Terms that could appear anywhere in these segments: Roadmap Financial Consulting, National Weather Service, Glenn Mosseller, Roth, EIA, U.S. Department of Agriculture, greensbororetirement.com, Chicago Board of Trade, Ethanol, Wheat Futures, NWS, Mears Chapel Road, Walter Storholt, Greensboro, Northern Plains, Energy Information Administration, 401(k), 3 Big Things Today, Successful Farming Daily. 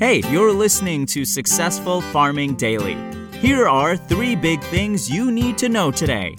Hey, you're listening to Successful Farming Daily. Here are 3 big things you need to know today.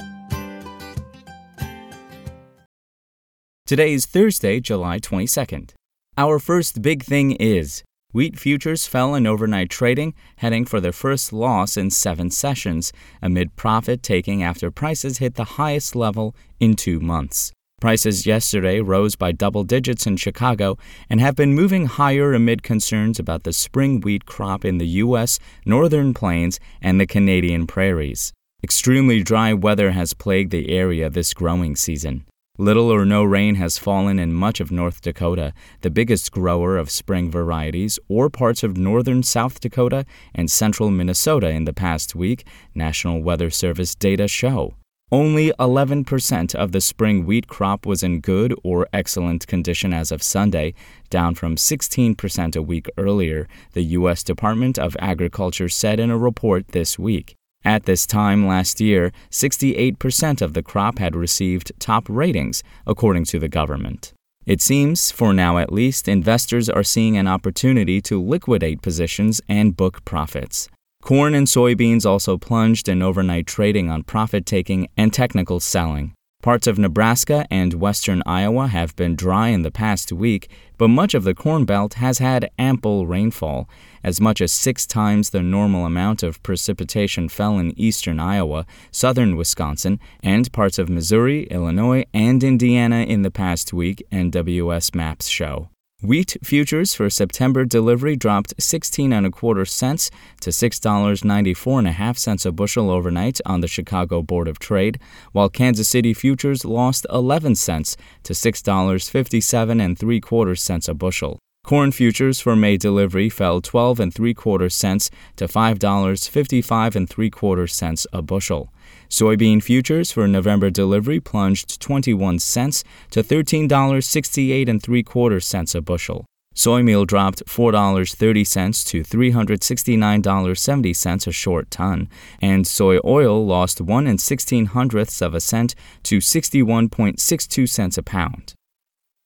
Today is Thursday, July 22nd. Our first big thing is wheat futures fell in overnight trading, heading for their first loss in 7 sessions, amid profit taking after prices hit the highest level in 2 months. Prices yesterday rose by double digits in Chicago and have been moving higher amid concerns about the spring wheat crop in the U.S., northern plains, and the Canadian prairies. Extremely dry weather has plagued the area this growing season. Little or no rain has fallen in much of North Dakota, the biggest grower of spring varieties, or parts of northern South Dakota and central Minnesota in the past week, National Weather Service data show. Only 11% of the spring wheat crop was in good or excellent condition as of Sunday, down from 16% a week earlier, the U.S. Department of Agriculture said in a report this week. At this time last year, 68% of the crop had received top ratings, according to the government. It seems, for now at least, investors are seeing an opportunity to liquidate positions and book profits. Corn and soybeans also plunged in overnight trading on profit-taking and technical selling. Parts of Nebraska and western Iowa have been dry in the past week, but much of the Corn Belt has had ample rainfall. As much as 6 times the normal amount of precipitation fell in eastern Iowa, southern Wisconsin, and parts of Missouri, Illinois, and Indiana in the past week, NWS maps show. Wheat futures for September delivery dropped 16.25 cents to $6.94 a bushel overnight on the Chicago Board of Trade, while Kansas City futures lost 11 cents to $6.5775 a bushel. Corn futures for May delivery fell 12.75 cents to $5.5575 a bushel. Soybean futures for November delivery plunged 21 cents to $13.6875 a bushel. Soy meal dropped $4.30 to $369.70 a short ton, and soy oil lost 1.16 cents to 61.62 cents a pound.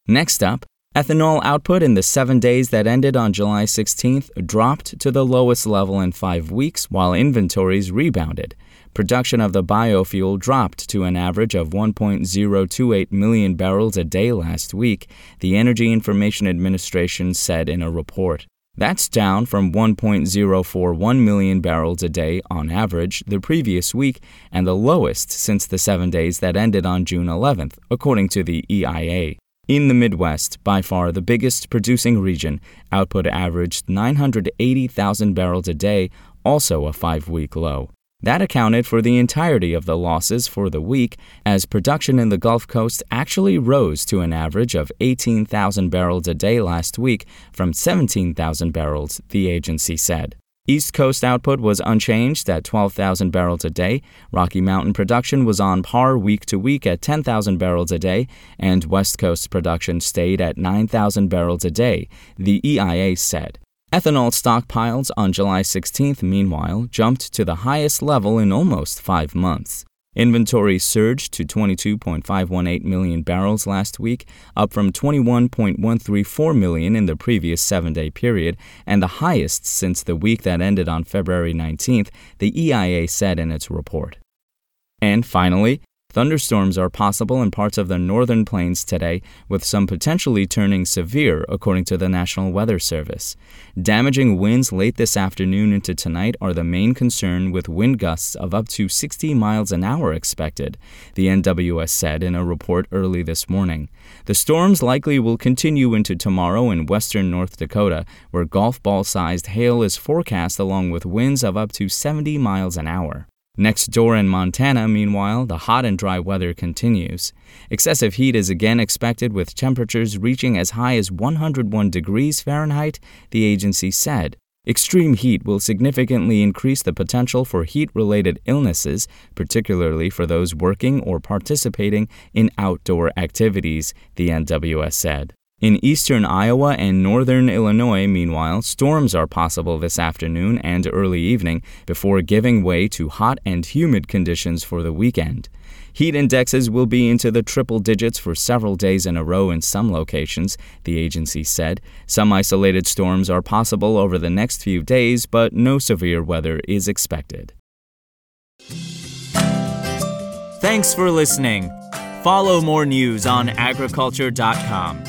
Next up, ethanol output in the 7 days that ended on July 16th dropped to the lowest level in 5 weeks, while inventories rebounded. Production of the biofuel dropped to an average of 1.028 million barrels a day last week, the Energy Information Administration said in a report. That's down from 1.041 million barrels a day on average the previous week and the lowest since the 7 days that ended on June 11th, according to the EIA. In the Midwest, by far the biggest producing region, output averaged 980,000 barrels a day, also a 5-week low. That accounted for the entirety of the losses for the week, as production in the Gulf Coast actually rose to an average of 18,000 barrels a day last week from 17,000 barrels, the agency said. East Coast output was unchanged at 12,000 barrels a day, Rocky Mountain production was on par week to week at 10,000 barrels a day, and West Coast production stayed at 9,000 barrels a day, the EIA said. Ethanol stockpiles on July 16th, meanwhile, jumped to the highest level in almost 5 months. Inventory surged to 22.518 million barrels last week, up from 21.134 million in the previous 7-day period, and the highest since the week that ended on February 19th, the EIA said in its report. And finally, thunderstorms are possible in parts of the northern plains today, with some potentially turning severe, according to the National Weather Service. Damaging winds late this afternoon into tonight are the main concern, with wind gusts of up to 60 miles an hour expected, the NWS said in a report early this morning. The storms likely will continue into tomorrow in western North Dakota, where golf ball-sized hail is forecast along with winds of up to 70 miles an hour. Next door in Montana, meanwhile, the hot and dry weather continues. Excessive heat is again expected, with temperatures reaching as high as 101 degrees Fahrenheit, the agency said. Extreme heat will significantly increase the potential for heat-related illnesses, particularly for those working or participating in outdoor activities, the NWS said. In eastern Iowa and northern Illinois, meanwhile, storms are possible this afternoon and early evening before giving way to hot and humid conditions for the weekend. Heat indexes will be into the triple digits for several days in a row in some locations, the agency said. Some isolated storms are possible over the next few days, but no severe weather is expected. Thanks for listening. Follow more news on agriculture.com.